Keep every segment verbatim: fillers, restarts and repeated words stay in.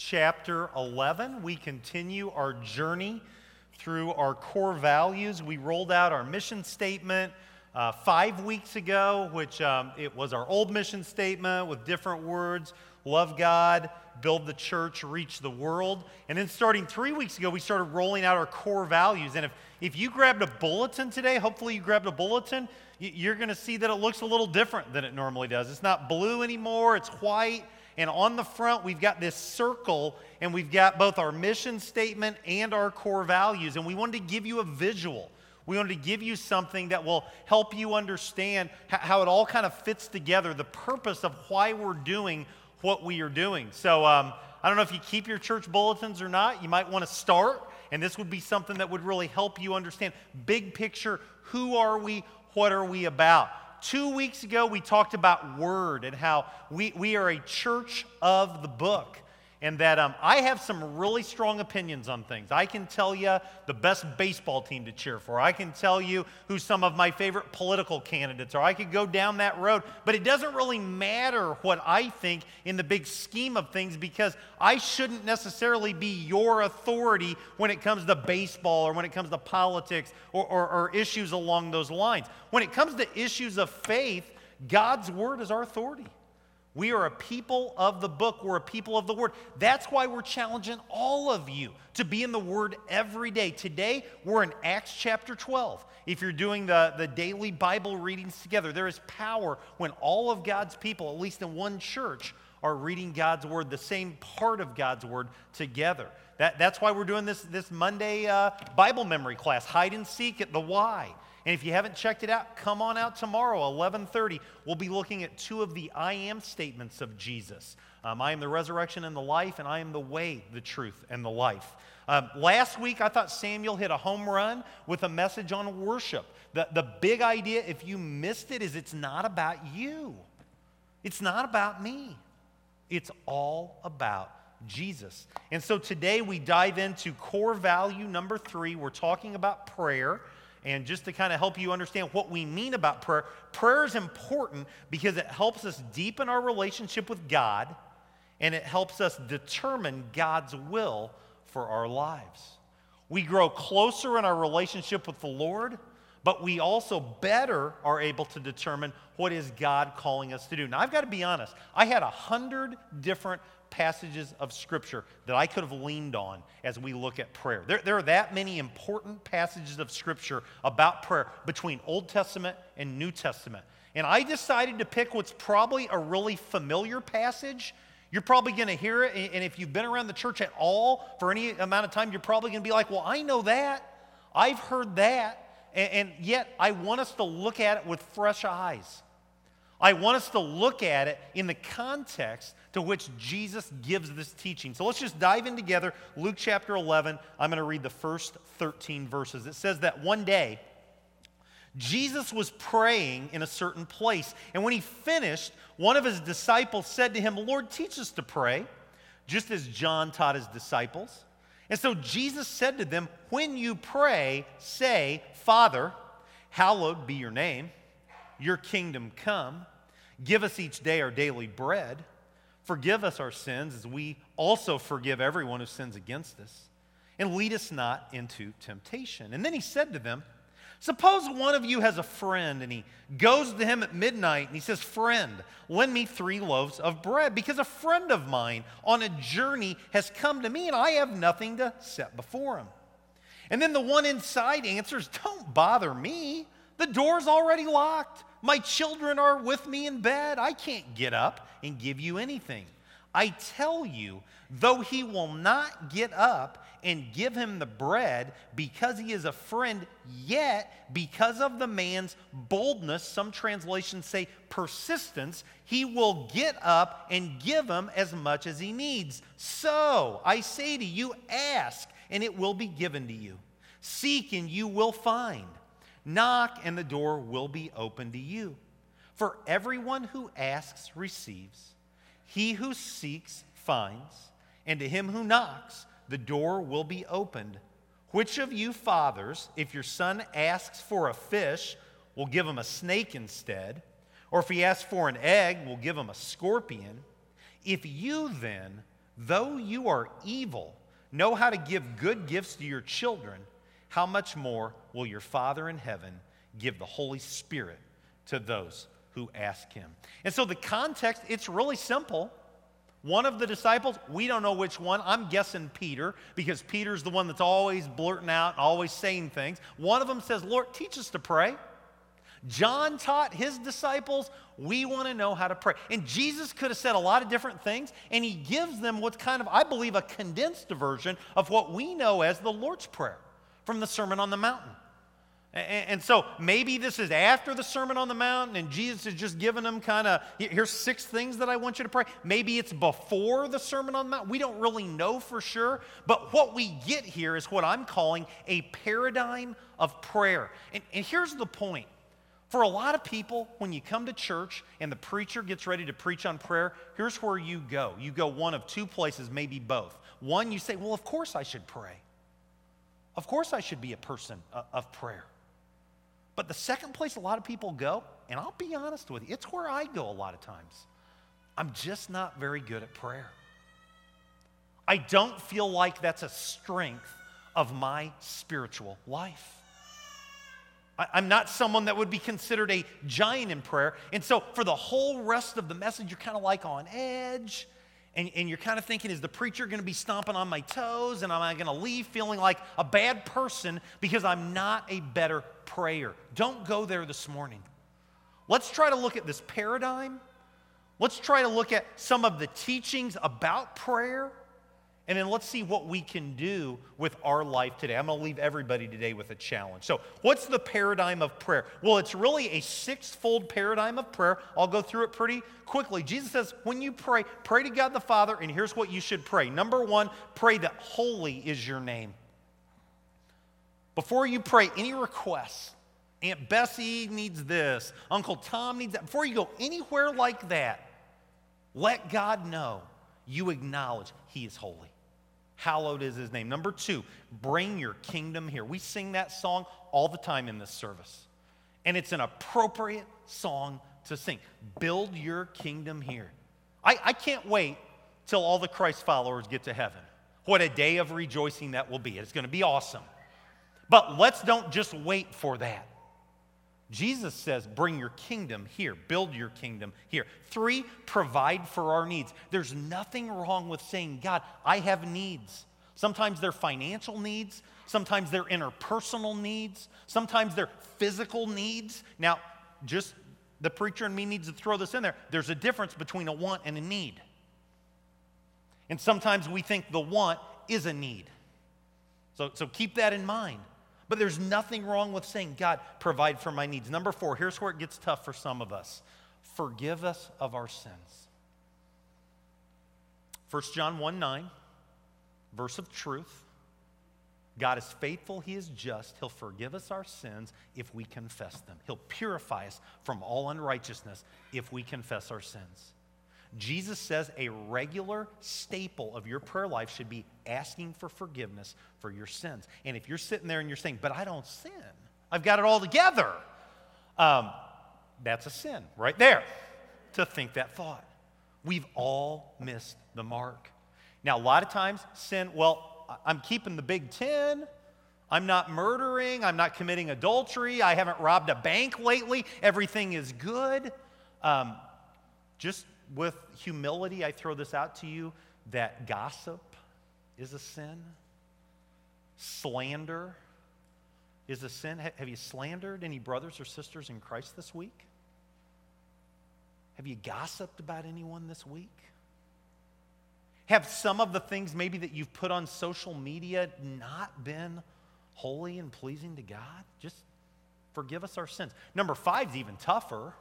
chapter eleven. We continue our journey through our core values. We rolled out our mission statement uh, five weeks ago, which um, it was our old mission statement with different words: love God, build the church, reach the world. And then starting three weeks ago, we started rolling out our core values. And if, if you grabbed a bulletin today, hopefully you grabbed a bulletin, you're going to see that it looks a little different than it normally does. It's not blue anymore, it's white. And on the front, we've got this circle, and we've got both our mission statement and our core values. And we wanted to give you a visual. We wanted to give you something that will help you understand how it all kind of fits together, the purpose of why we're doing what we are doing. So um, I don't know if you keep your church bulletins or not. You might want to start, and this would be something that would really help you understand big picture: who are we, what are we about? Two weeks ago, we talked about Word and how we, we are a church of the book, and that um, I have some really strong opinions on things. I can tell you the best baseball team to cheer for. I can tell you who some of my favorite political candidates are. I could go down that road, but it doesn't really matter what I think in the big scheme of things, because I shouldn't necessarily be your authority when it comes to baseball or when it comes to politics or, or, or issues along those lines. When it comes to issues of faith, God's Word is our authority. We are a people of the book. We're a people of the Word. That's why we're challenging all of you to be in the Word every day. Today, we're in Acts chapter twelve. If you're doing the, the daily Bible readings together, there is power when all of God's people, at least in one church, are reading God's Word, the same part of God's Word together. That, that's why we're doing this, this Monday uh, Bible memory class, Hide and Seek at the Y. And if you haven't checked it out, come on out tomorrow, eleven thirty. We'll be looking at two of the I am statements of Jesus. Um, I am the resurrection and the life, and I am the way, the truth, and the life. Um, last week, I thought Samuel hit a home run with a message on worship. The, the big idea, if you missed it, is it's not about you. It's not about me. It's all about Jesus. And so today, we dive into core value number three. We're talking about prayer. And just to kind of help you understand what we mean about prayer, prayer is important because it helps us deepen our relationship with God, and it helps us determine God's will for our lives. We grow closer in our relationship with the Lord, but we also better are able to determine what is God calling us to do. Now, I've got to be honest. I had a hundred different passages of Scripture that I could have leaned on as we look at prayer. There, there are that many important passages of Scripture about prayer between Old Testament and New Testament. And I decided to pick what's probably a really familiar passage. You're probably going to hear it, and if you've been around the church at all for any amount of time, you're probably going to be like, well, I know that. I've heard that. And yet, I want us to look at it with fresh eyes. I want us to look at it in the context to which Jesus gives this teaching. So let's just dive in together. Luke chapter eleven, I'm going to read the first thirteen verses. It says that one day, Jesus was praying in a certain place. And when he finished, one of his disciples said to him, "Lord, teach us to pray, just as John taught his disciples." And so Jesus said to them, "When you pray, say, 'Father, hallowed be your name. Your kingdom come. Give us each day our daily bread. Forgive us our sins, as we also forgive everyone who sins against us. And lead us not into temptation.'" And then he said to them, "Suppose one of you has a friend, and he goes to him at midnight, and he says, 'Friend, lend me three loaves of bread, because a friend of mine on a journey has come to me, and I have nothing to set before him.' And then the one inside answers, 'Don't bother me. The door's already locked. My children are with me in bed. I can't get up and give you anything.' I tell you, though he will not get up and give him the bread because he is a friend, yet because of the man's boldness," some translations say persistence, "he will get up and give him as much as he needs. So I say to you, ask, and it will be given to you. Seek, and you will find. Knock, and the door will be open to you. For everyone who asks receives. He who seeks finds, and to him who knocks, the door will be opened. Which of you fathers, if your son asks for a fish, will give him a snake instead? Or if he asks for an egg, will give him a scorpion? If you then, though you are evil, know how to give good gifts to your children, how much more will your Father in heaven give the Holy Spirit to those who ask him? And so the context, it's really simple. One of the disciples, we don't know which one. I'm guessing Peter, because Peter's the one that's always blurting out, always saying things. One of them says, Lord, teach us to pray. John taught his disciples, we want to know how to pray. And Jesus could have said a lot of different things, and he gives them what's kind of, I believe, a condensed version of what we know as the Lord's Prayer from the Sermon on the Mountain. And so maybe this is after the Sermon on the Mount, and Jesus is just giving them kind of, here's six things that I want you to pray. Maybe it's before the Sermon on the Mount. We don't really know for sure. But what we get here is what I'm calling a paradigm of prayer. And, and here's the point. For a lot of people, when you come to church and the preacher gets ready to preach on prayer, here's where you go. You go one of two places, maybe both. One, you say, well, of course I should pray. Of course I should be a person of prayer. But the second place a lot of people go, and I'll be honest with you, it's where I go a lot of times. I'm just not very good at prayer. I don't feel like that's a strength of my spiritual life. I, I'm not someone that would be considered a giant in prayer. And so for the whole rest of the message, you're kind of like on edge. And, and you're kind of thinking, is the preacher going to be stomping on my toes? And am I going to leave feeling like a bad person because I'm not a better prayer? Don't go there this morning. Let's try to look at this paradigm. Let's try to look at some of the teachings about prayer. And then let's see what we can do with our life today. I'm going to leave everybody today with a challenge. So what's the paradigm of prayer? Well, it's really a six-fold paradigm of prayer. I'll go through it pretty quickly. Jesus says, when you pray, pray to God the Father, and here's what you should pray. Number one, pray that holy is your name. Before you pray any requests, Aunt Bessie needs this, Uncle Tom needs that. Before you go anywhere like that, let God know you acknowledge he is holy. Hallowed is his name. Number two, bring your kingdom here. We sing that song all the time in this service. And it's an appropriate song to sing. Build your kingdom here. I, I can't wait till all the Christ followers get to heaven. What a day of rejoicing that will be. It's going to be awesome. But let's don't just wait for that. Jesus says, bring your kingdom here. Build your kingdom here. Three, provide for our needs. There's nothing wrong with saying, God, I have needs. Sometimes they're financial needs. Sometimes they're interpersonal needs. Sometimes they're physical needs. Now, just the preacher and me needs to throw this in there. There's a difference between a want and a need. And sometimes we think the want is a need. So, so keep that in mind. But there's nothing wrong with saying, God, provide for my needs. Number four, here's where it gets tough for some of us. Forgive us of our sins. First John one nine, verse of truth. God is faithful, he is just. He'll forgive us our sins if we confess them. He'll purify us from all unrighteousness if we confess our sins. Jesus says a regular staple of your prayer life should be asking for forgiveness for your sins. And if you're sitting there and you're saying, but I don't sin, I've got it all together, um, that's a sin right there to think that thought. We've all missed the mark. Now, a lot of times, sin, well, I'm keeping the big ten. I'm not murdering. I'm not committing adultery. I haven't robbed a bank lately. Everything is good. Um, just... With humility, I throw this out to you, that gossip is a sin. Slander is a sin. Have you slandered any brothers or sisters in Christ this week? Have you gossiped about anyone this week? Have some of the things maybe that you've put on social media not been holy and pleasing to God? Just forgive us our sins. Number five is even tougher.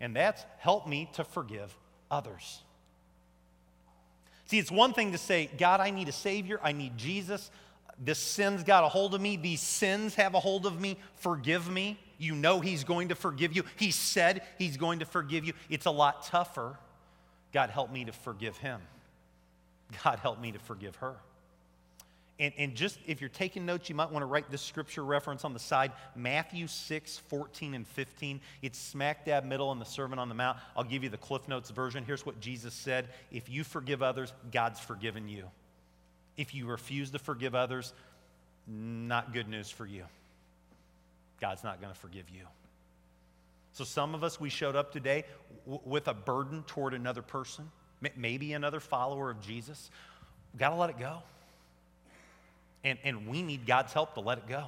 And that's help me to forgive others. See, it's one thing to say, God, I need a Savior. I need Jesus. This sin's got a hold of me. These sins have a hold of me. Forgive me. You know he's going to forgive you. He said he's going to forgive you. It's a lot tougher. God, help me to forgive him. God, help me to forgive her. And, and just if you're taking notes, you might want to write this scripture reference on the side, Matthew six, fourteen and fifteen. It's smack dab middle in the Sermon on the Mount. I'll give you the Cliff Notes version. Here's what Jesus said. If you forgive others, God's forgiven you. If you refuse to forgive others, not good news for you. God's not going to forgive you. So some of us, we showed up today w- with a burden toward another person, m- maybe another follower of Jesus. We've got to let it go. And, and we need God's help to let it go.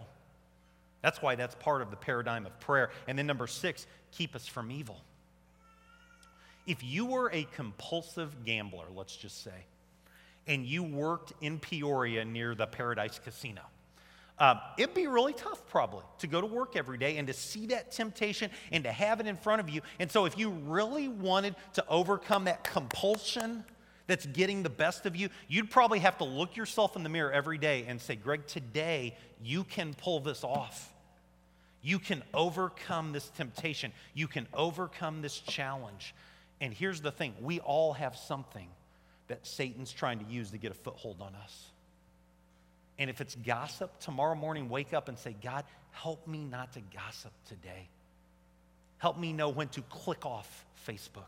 That's why that's part of the paradigm of prayer. And then number six, keep us from evil. If you were a compulsive gambler, let's just say, and you worked in Peoria near the Paradise Casino, um, it'd be really tough probably to go to work every day and to see that temptation and to have it in front of you. And so if you really wanted to overcome that compulsion that's getting the best of you, you'd probably have to look yourself in the mirror every day and say, Greg, today you can pull this off. You can overcome this temptation. You can overcome this challenge. And here's the thing. We all have something that Satan's trying to use to get a foothold on us. And if it's gossip, tomorrow morning wake up and say, God, help me not to gossip today. Help me know when to click off Facebook.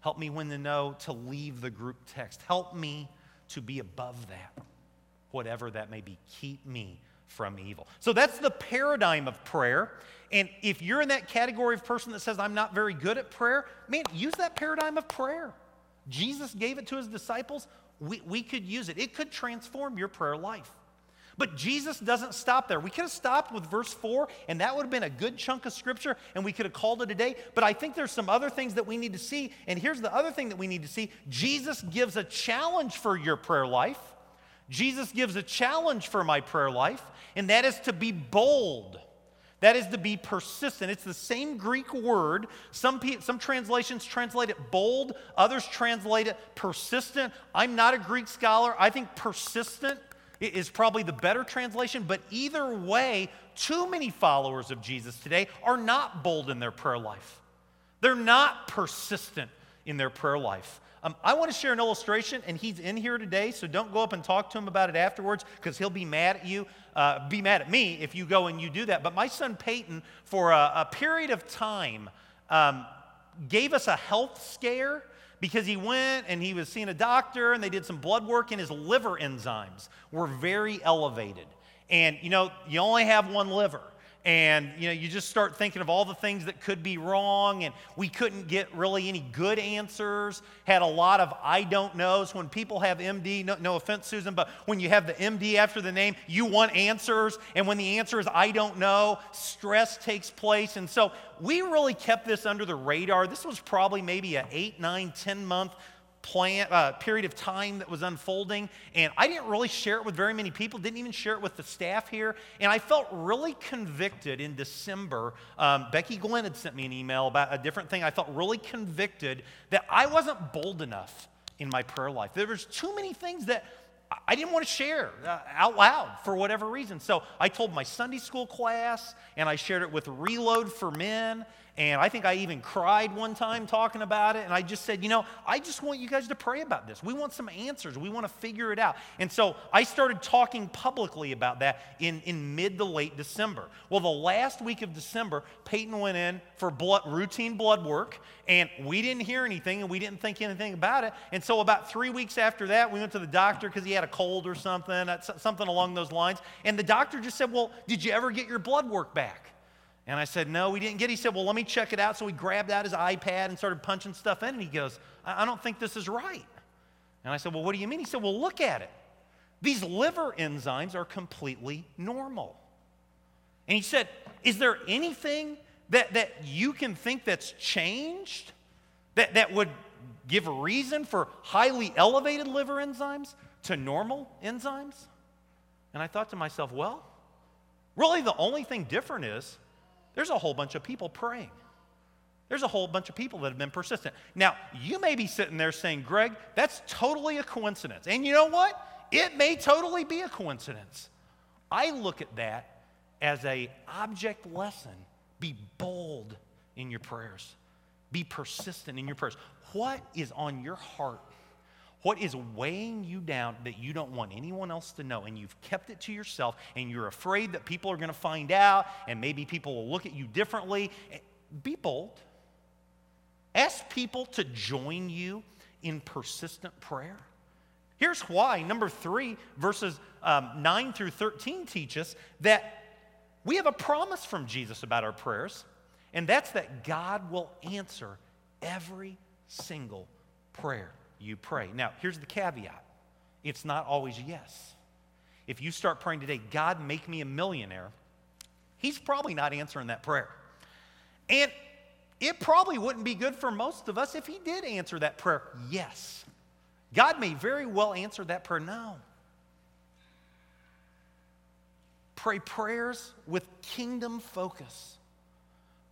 Help me when to know to leave the group text. Help me to be above that, whatever that may be. Keep me from evil. So that's the paradigm of prayer. And if you're in that category of person that says, I'm not very good at prayer, man, use that paradigm of prayer. Jesus gave it to his disciples. We, we could use it. It could transform your prayer life. But Jesus doesn't stop there. We could have stopped with verse four, and that would have been a good chunk of Scripture, and we could have called it a day. But I think there's some other things that we need to see, and here's the other thing that we need to see. Jesus gives a challenge for your prayer life. Jesus gives a challenge for my prayer life, and that is to be bold. That is to be persistent. It's the same Greek word. Some, pe- some translations translate it bold. Others translate it persistent. I'm not a Greek scholar. I think persistent is probably the better translation, but either way, too many followers of Jesus today are not bold in their prayer life. They're not persistent in their prayer life. Um, I want to share an illustration, and he's in here today, so don't go up and talk to him about it afterwards, because he'll be mad at you, uh, be mad at me if you go and you do that. But my son Peyton, for a, a period of time, um, gave us a health scare, because he went and he was seeing a doctor and they did some blood work and his liver enzymes were very elevated. And, you know, you only have one liver. And, you know, you just start thinking of all the things that could be wrong, and we couldn't get really any good answers. Had a lot of I don't knows. When people have M D, no, no offense, Susan, but when you have the M D after the name, you want answers. And when the answer is I don't know, stress takes place. And so we really kept this under the radar. This was probably maybe an eight, nine, ten month plan, uh, period of time that was unfolding, and I didn't really share it with very many people, didn't even share it with the staff here, and I felt really convicted in December. Um, Becky Glenn had sent me an email about a different thing. I felt really convicted that I wasn't bold enough in my prayer life. There was too many things that I didn't want to share uh, out loud for whatever reason. So I told my Sunday school class, and I shared it with Reload for Men, and I think I even cried one time talking about it, and I just said, you know, I just want you guys to pray about this. We want some answers. We want to figure it out. And so I started talking publicly about that in, in mid to late December. Well, the last week of December, Peyton went in for blood, routine blood work, and we didn't hear anything, and we didn't think anything about it. And so about three weeks after that, we went to the doctor because he had a cold or something, something along those lines. And the doctor just said, well, did you ever get your blood work back? And I said, no, we didn't get it. He said, well, let me check it out. So he grabbed out his iPad and started punching stuff in. And he goes, I don't think this is right. And I said, well, what do you mean? He said, well, look at it. These liver enzymes are completely normal. And he said, is there anything that, that you can think that's changed that, that would give a reason for highly elevated liver enzymes to normal enzymes? And I thought to myself, well, really the only thing different is there's a whole bunch of people praying. There's a whole bunch of people that have been persistent. Now, you may be sitting there saying, Greg, that's totally a coincidence. And you know what? It may totally be a coincidence. I look at that as an object lesson. Be bold in your prayers. Be persistent in your prayers. What is on your heart? What is weighing you down that you don't want anyone else to know, and you've kept it to yourself, and you're afraid that people are going to find out, and maybe people will look at you differently? Be bold. Ask people to join you in persistent prayer. Here's why. Number three, verses um, nine through thirteen teach us that we have a promise from Jesus about our prayers, and that's that God will answer every single prayer you pray. Now, here's the caveat. It's not always yes. If you start praying today, God, make me a millionaire, he's probably not answering that prayer. And it probably wouldn't be good for most of us if he did answer that prayer yes. God may very well answer that prayer no. Pray prayers with kingdom focus.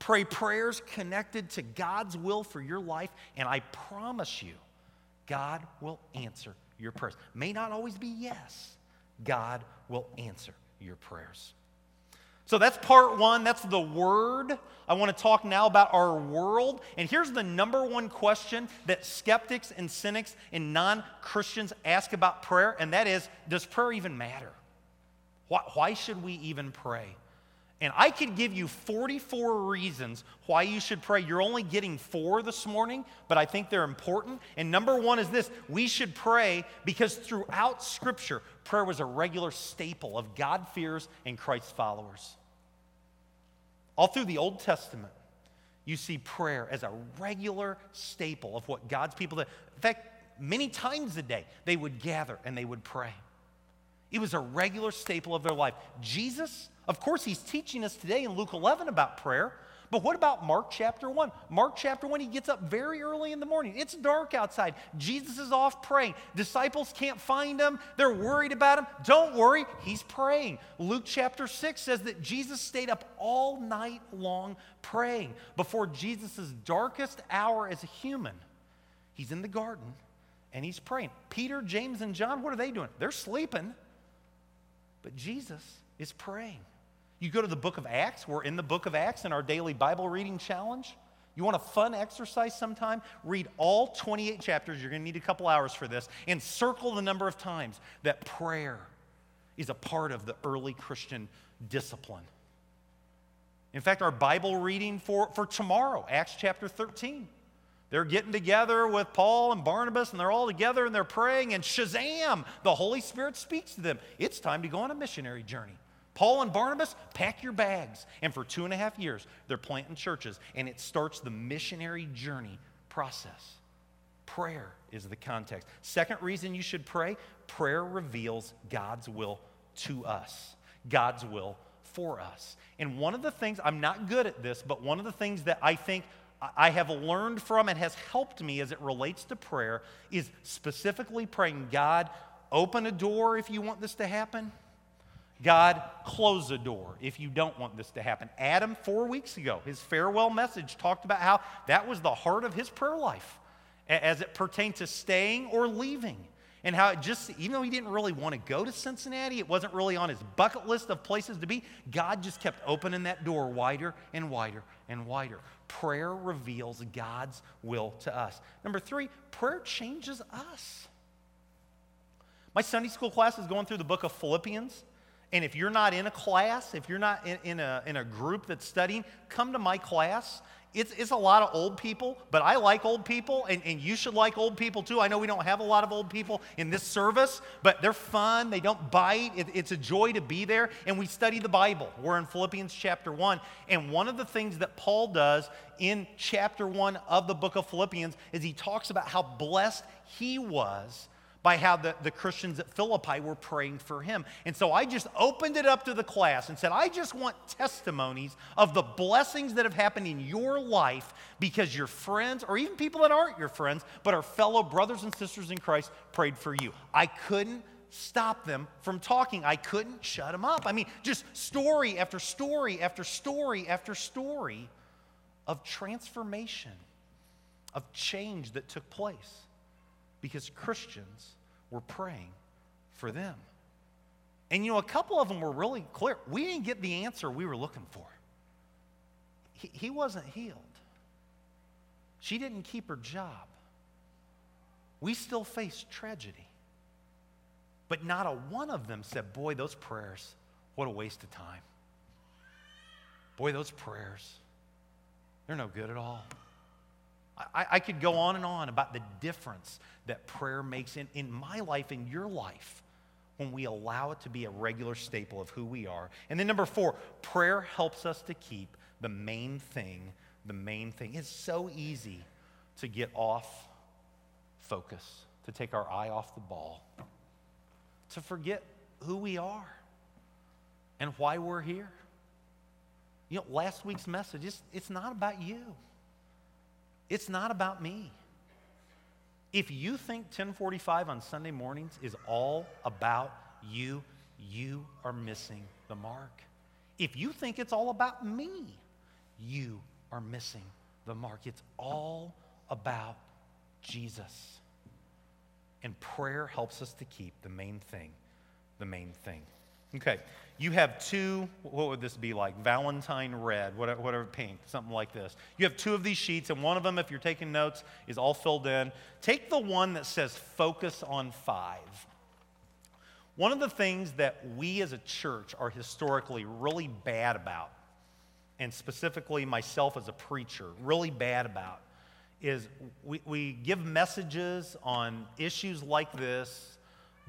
Pray prayers connected to God's will for your life, and I promise you, God will answer your prayers. May not always be yes. God will answer your prayers. So that's part one. That's the word. I want to talk now about our world. And here's the number one question that skeptics and cynics and non-Christians ask about prayer, and that is, does prayer even matter? Why, why should we even pray? And I could give you forty-four reasons why you should pray. You're only getting four this morning, but I think they're important. And number one is this: we should pray because throughout Scripture, prayer was a regular staple of God-fearers and Christ's followers. All through the Old Testament, you see prayer as a regular staple of what God's people did. In fact, many times a day, they would gather and they would pray. It was a regular staple of their life. Jesus, of course, he's teaching us today in Luke eleven about prayer, but what about Mark chapter one? Mark chapter one, he gets up very early in the morning. It's dark outside. Jesus is off praying. Disciples can't find him. They're worried about him. Don't worry, he's praying. Luke chapter six says that Jesus stayed up all night long praying. Before Jesus' darkest hour as a human, he's in the garden and he's praying. Peter, James, and John, what are they doing? They're sleeping. But Jesus is praying. You go to the book of Acts. We're in the book of Acts in our daily Bible reading challenge. You want a fun exercise sometime? Read all twenty-eight chapters. You're going to need a couple hours for this. And circle the number of times that prayer is a part of the early Christian discipline. In fact, our Bible reading for, for tomorrow, Acts chapter thirteen. They're getting together with Paul and Barnabas, and they're all together, and they're praying, and shazam, the Holy Spirit speaks to them. It's time to go on a missionary journey. Paul and Barnabas, pack your bags. And for two and a half years, they're planting churches, and it starts the missionary journey process. Prayer is the context. Second reason you should pray: prayer reveals God's will to us, God's will for us. And one of the things, I'm not good at this, but one of the things that I think I have learned from and has helped me as it relates to prayer is specifically praying, God, open a door if you want this to happen. God, close a door if you don't want this to happen. Adam, four weeks ago, his farewell message talked about how that was the heart of his prayer life as it pertained to staying or leaving. And how it just, even though he didn't really want to go to Cincinnati, it wasn't really on his bucket list of places to be, God just kept opening that door wider and wider and wider. Prayer reveals God's will to us. Number three, prayer changes us. My Sunday school class is going through the book of Philippians. And if you're not in a class, if you're not in, in, a, in a group that's studying, come to my class. It's, it's a lot of old people, but I like old people, and, and you should like old people too. I know we don't have a lot of old people in this service, but they're fun. They don't bite. It, it's a joy to be there, and we study the Bible. We're in Philippians chapter one, and one of the things that Paul does in chapter one of the book of Philippians is he talks about how blessed he was by how the, the Christians at Philippi were praying for him. And so I just opened it up to the class and said, I just want testimonies of the blessings that have happened in your life because your friends, or even people that aren't your friends, but are fellow brothers and sisters in Christ, prayed for you. I couldn't stop them from talking. I couldn't shut them up. I mean, just story after story after story after story of transformation, of change that took place, because Christians were praying for them. And you know, a couple of them were really clear. We didn't get the answer we were looking for. He, he wasn't healed. She didn't keep her job. We still face tragedy. But not a one of them said, boy, those prayers, what a waste of time. Boy, those prayers, they're no good at all. I, I could go on and on about the difference that prayer makes in, in my life, in your life, when we allow it to be a regular staple of who we are. And then number four, prayer helps us to keep the main thing, the main thing. It's so easy to get off focus, to take our eye off the ball, to forget who we are and why we're here. You know, last week's message, it's, it's not about you. It's not about me. If you think ten forty-five on Sunday mornings is all about you, you are missing the mark. If you think it's all about me, you are missing the mark. It's all about Jesus. And prayer helps us to keep the main thing, the main thing. Okay, you have two, what would this be like? Valentine red, whatever, whatever pink, something like this. You have two of these sheets, and one of them, if you're taking notes, is all filled in. Take the one that says focus on five. One of the things that we as a church are historically really bad about, and specifically myself as a preacher, really bad about, is we, we give messages on issues like this,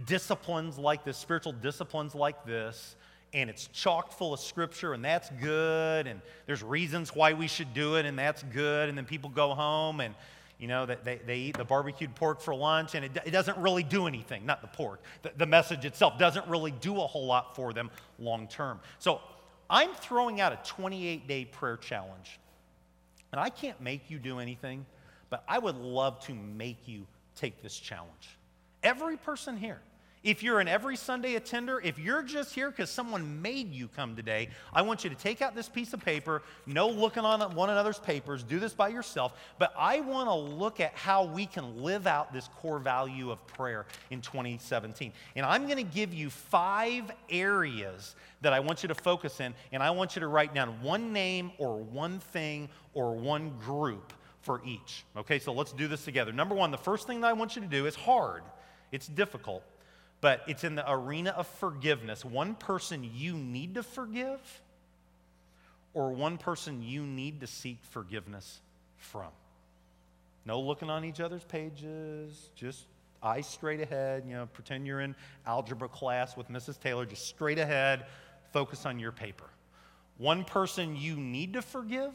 disciplines like this, spiritual disciplines like this, and it's chock full of scripture, and that's good, and there's reasons why we should do it, and that's good, and then people go home, and you know, they, they eat the barbecued pork for lunch, and it, it doesn't really do anything, not the pork. The, the message itself doesn't really do a whole lot for them long term. So I'm throwing out a twenty-eight day prayer challenge, and I can't make you do anything, but I would love to make you take this challenge. Every person here, if you're an every Sunday attender, if you're just here because someone made you come today, I want you to take out this piece of paper, no looking on one another's papers, do this by yourself, but I want to look at how we can live out this core value of prayer in twenty seventeen. And I'm going to give you five areas that I want you to focus in, and I want you to write down one name or one thing or one group for each. Okay, so let's do this together. Number one, the first thing that I want you to do is hard. It's difficult, but it's in the arena of forgiveness. One person you need to forgive, or one person you need to seek forgiveness from. No looking on each other's pages, just eyes straight ahead, you know, pretend you're in algebra class with Missus Taylor, just straight ahead, focus on your paper. One person you need to forgive,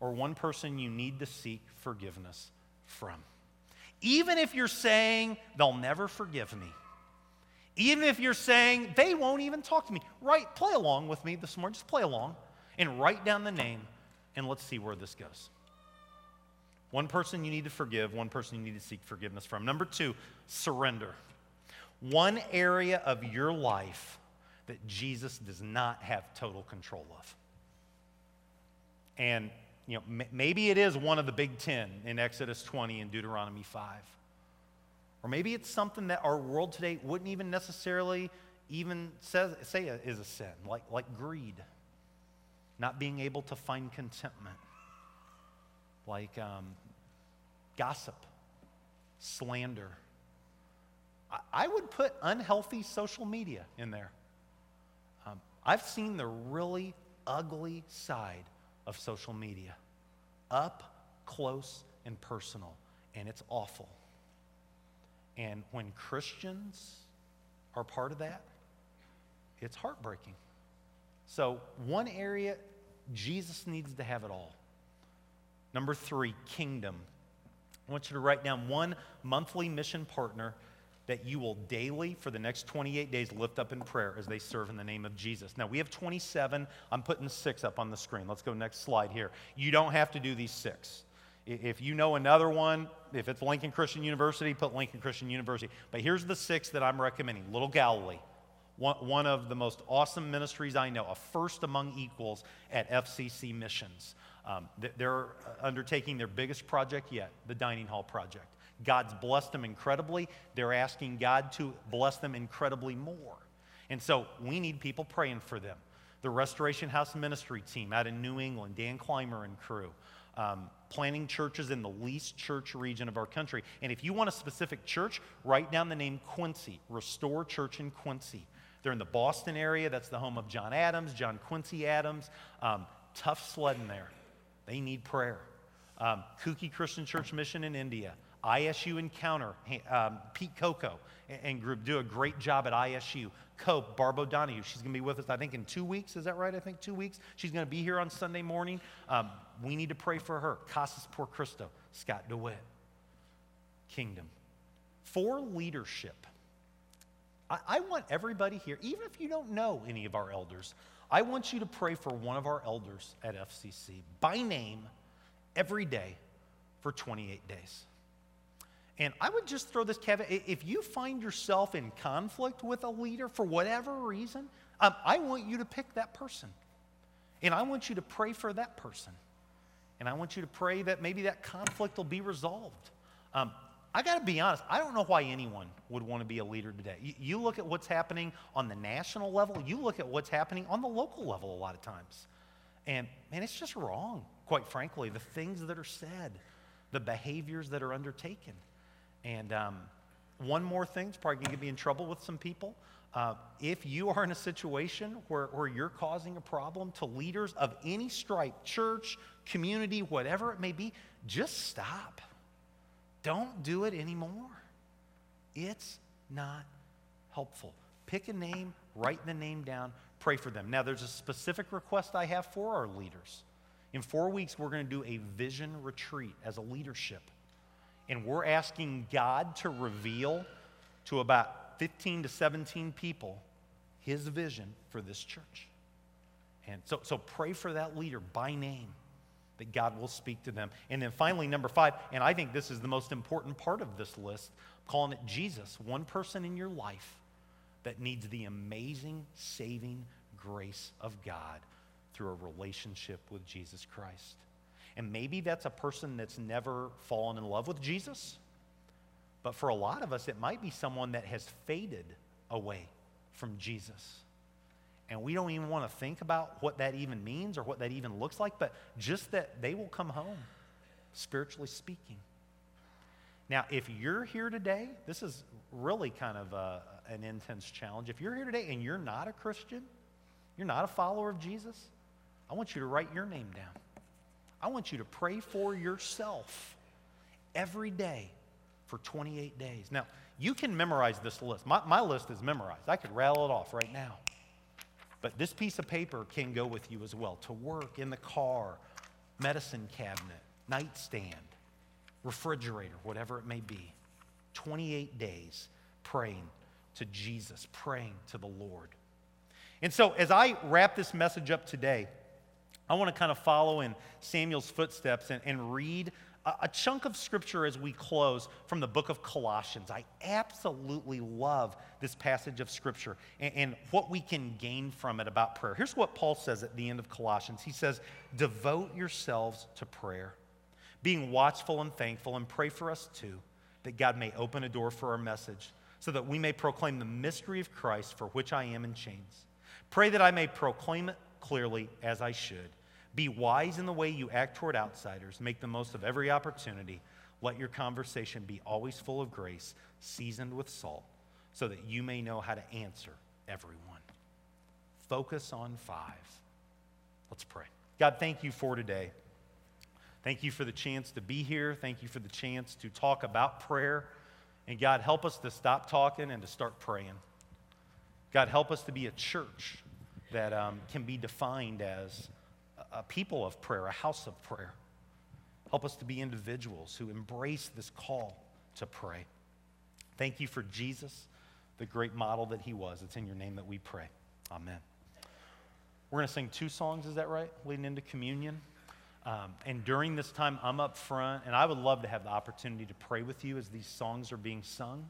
or one person you need to seek forgiveness from. Even if you're saying, they'll never forgive me. Even if you're saying, they won't even talk to me. Right, play along with me this morning. Just play along and write down the name, and let's see where this goes. One person you need to forgive, one person you need to seek forgiveness from. Number two, surrender. One area of your life that Jesus does not have total control of. And you know, maybe it is one of the big ten in Exodus twenty and Deuteronomy five. Or maybe it's something that our world today wouldn't even necessarily even say, say is a sin, like, like greed, not being able to find contentment, like um, gossip, slander. I, I would put unhealthy social media in there. Um, I've seen the really ugly side of social media, up close and personal, and it's awful. And when Christians are part of that, it's heartbreaking. So one area, Jesus needs to have it all. Number three, kingdom. I want you to write down one monthly mission partner that you will daily, for the next twenty-eight days, lift up in prayer as they serve in the name of Jesus. Now, we have twenty-seven. I'm putting six up on the screen. Let's go next slide here. You don't have to do these six. If you know another one, if it's Lincoln Christian University, put Lincoln Christian University. But here's the six that I'm recommending. Little Galilee, one, one of the most awesome ministries I know, a first among equals at F C C Missions. Um, they're undertaking their biggest project yet, the dining hall project. God's blessed them incredibly. They're asking God to bless them incredibly more. And so we need people praying for them. The Restoration House Ministry team out in New England, Dan Clymer and crew. um, planning churches in the least church region of our country. And if you want a specific church, write down the name Quincy, Restore Church in Quincy. They're in the Boston area. That's the home of John Adams, John Quincy Adams. Um, tough sledding there. They need prayer. Um, Kuki Christian Church Mission in India. I S U Encounter, um, Pete Coco and, and group do a great job at I S U. Cope, Barb O'Donohue, she's going to be with us, I think, in two weeks. Is that right? I think two weeks. She's going to be here on Sunday morning. Um, we need to pray for her. Casas Por Cristo, Scott DeWitt, Kingdom. For leadership, I, I want everybody here, even if you don't know any of our elders, I want you to pray for one of our elders at F C C by name every day for twenty-eight days. And I would just throw this caveat. If you find yourself in conflict with a leader for whatever reason, um, I want you to pick that person. And I want you to pray for that person. And I want you to pray that maybe that conflict will be resolved. Um, I got to be honest, I don't know why anyone would want to be a leader today. You, you look at what's happening on the national level. You look at what's happening on the local level a lot of times. And, man, it's just wrong, quite frankly, the things that are said, the behaviors that are undertaken. And um, one more thing, it's probably going to get me in trouble with some people. Uh, if you are in a situation where, where you're causing a problem to leaders of any stripe, church, community, whatever it may be, just stop. Don't do it anymore. It's not helpful. Pick a name, write the name down, pray for them. Now, there's a specific request I have for our leaders. In four weeks, we're going to do a vision retreat as a leadership. And we're asking God to reveal to about fifteen to seventeen people his vision for this church. And so, so pray for that leader by name, that God will speak to them. And then finally, number five, and I think this is the most important part of this list, I'm calling it Jesus, one person in your life that needs the amazing, saving grace of God through a relationship with Jesus Christ. And maybe that's a person that's never fallen in love with Jesus. But for a lot of us, it might be someone that has faded away from Jesus. And we don't even want to think about what that even means or what that even looks like, but just that they will come home, spiritually speaking. Now, if you're here today, this is really kind of a, an intense challenge. If you're here today and you're not a Christian, you're not a follower of Jesus, I want you to write your name down. I want you to pray for yourself every day for twenty-eight days. Now, you can memorize this list. My, my list is memorized. I could rattle it off right now. But this piece of paper can go with you as well, to work, in the car, medicine cabinet, nightstand, refrigerator, whatever it may be. twenty-eight days praying to Jesus, praying to the Lord. And so as I wrap this message up today, I want to kind of follow in Samuel's footsteps and, and read a, a chunk of scripture as we close from the book of Colossians. I absolutely love this passage of scripture and, and what we can gain from it about prayer. Here's what Paul says at the end of Colossians. He says, "Devote yourselves to prayer, being watchful and thankful, and pray for us too, that God may open a door for our message, so that we may proclaim the mystery of Christ, for which I am in chains. Pray that I may proclaim it clearly as I should. Be wise in the way you act toward outsiders. Make the most of every opportunity. Let your conversation be always full of grace, seasoned with salt, so that you may know how to answer everyone." Focus on five. Let's pray. God, thank you for today. Thank you for the chance to be here. Thank you for the chance to talk about prayer. And God, help us to stop talking and to start praying. God, help us to be a church that um, can be defined as a people of prayer, a house of prayer. Help us to be individuals who embrace this call to pray. Thank you for Jesus, the great model that he was. It's in your name that we pray. Amen. We're going to sing two songs, is that right? Leading into communion. Um, and during this time, I'm up front, and I would love to have the opportunity to pray with you as these songs are being sung.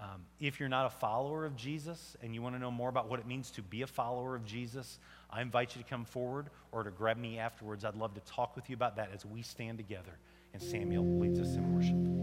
Um, if you're not a follower of Jesus and you want to know more about what it means to be a follower of Jesus, I invite you to come forward or to grab me afterwards. I'd love to talk with you about that as we stand together and Samuel leads us in worship.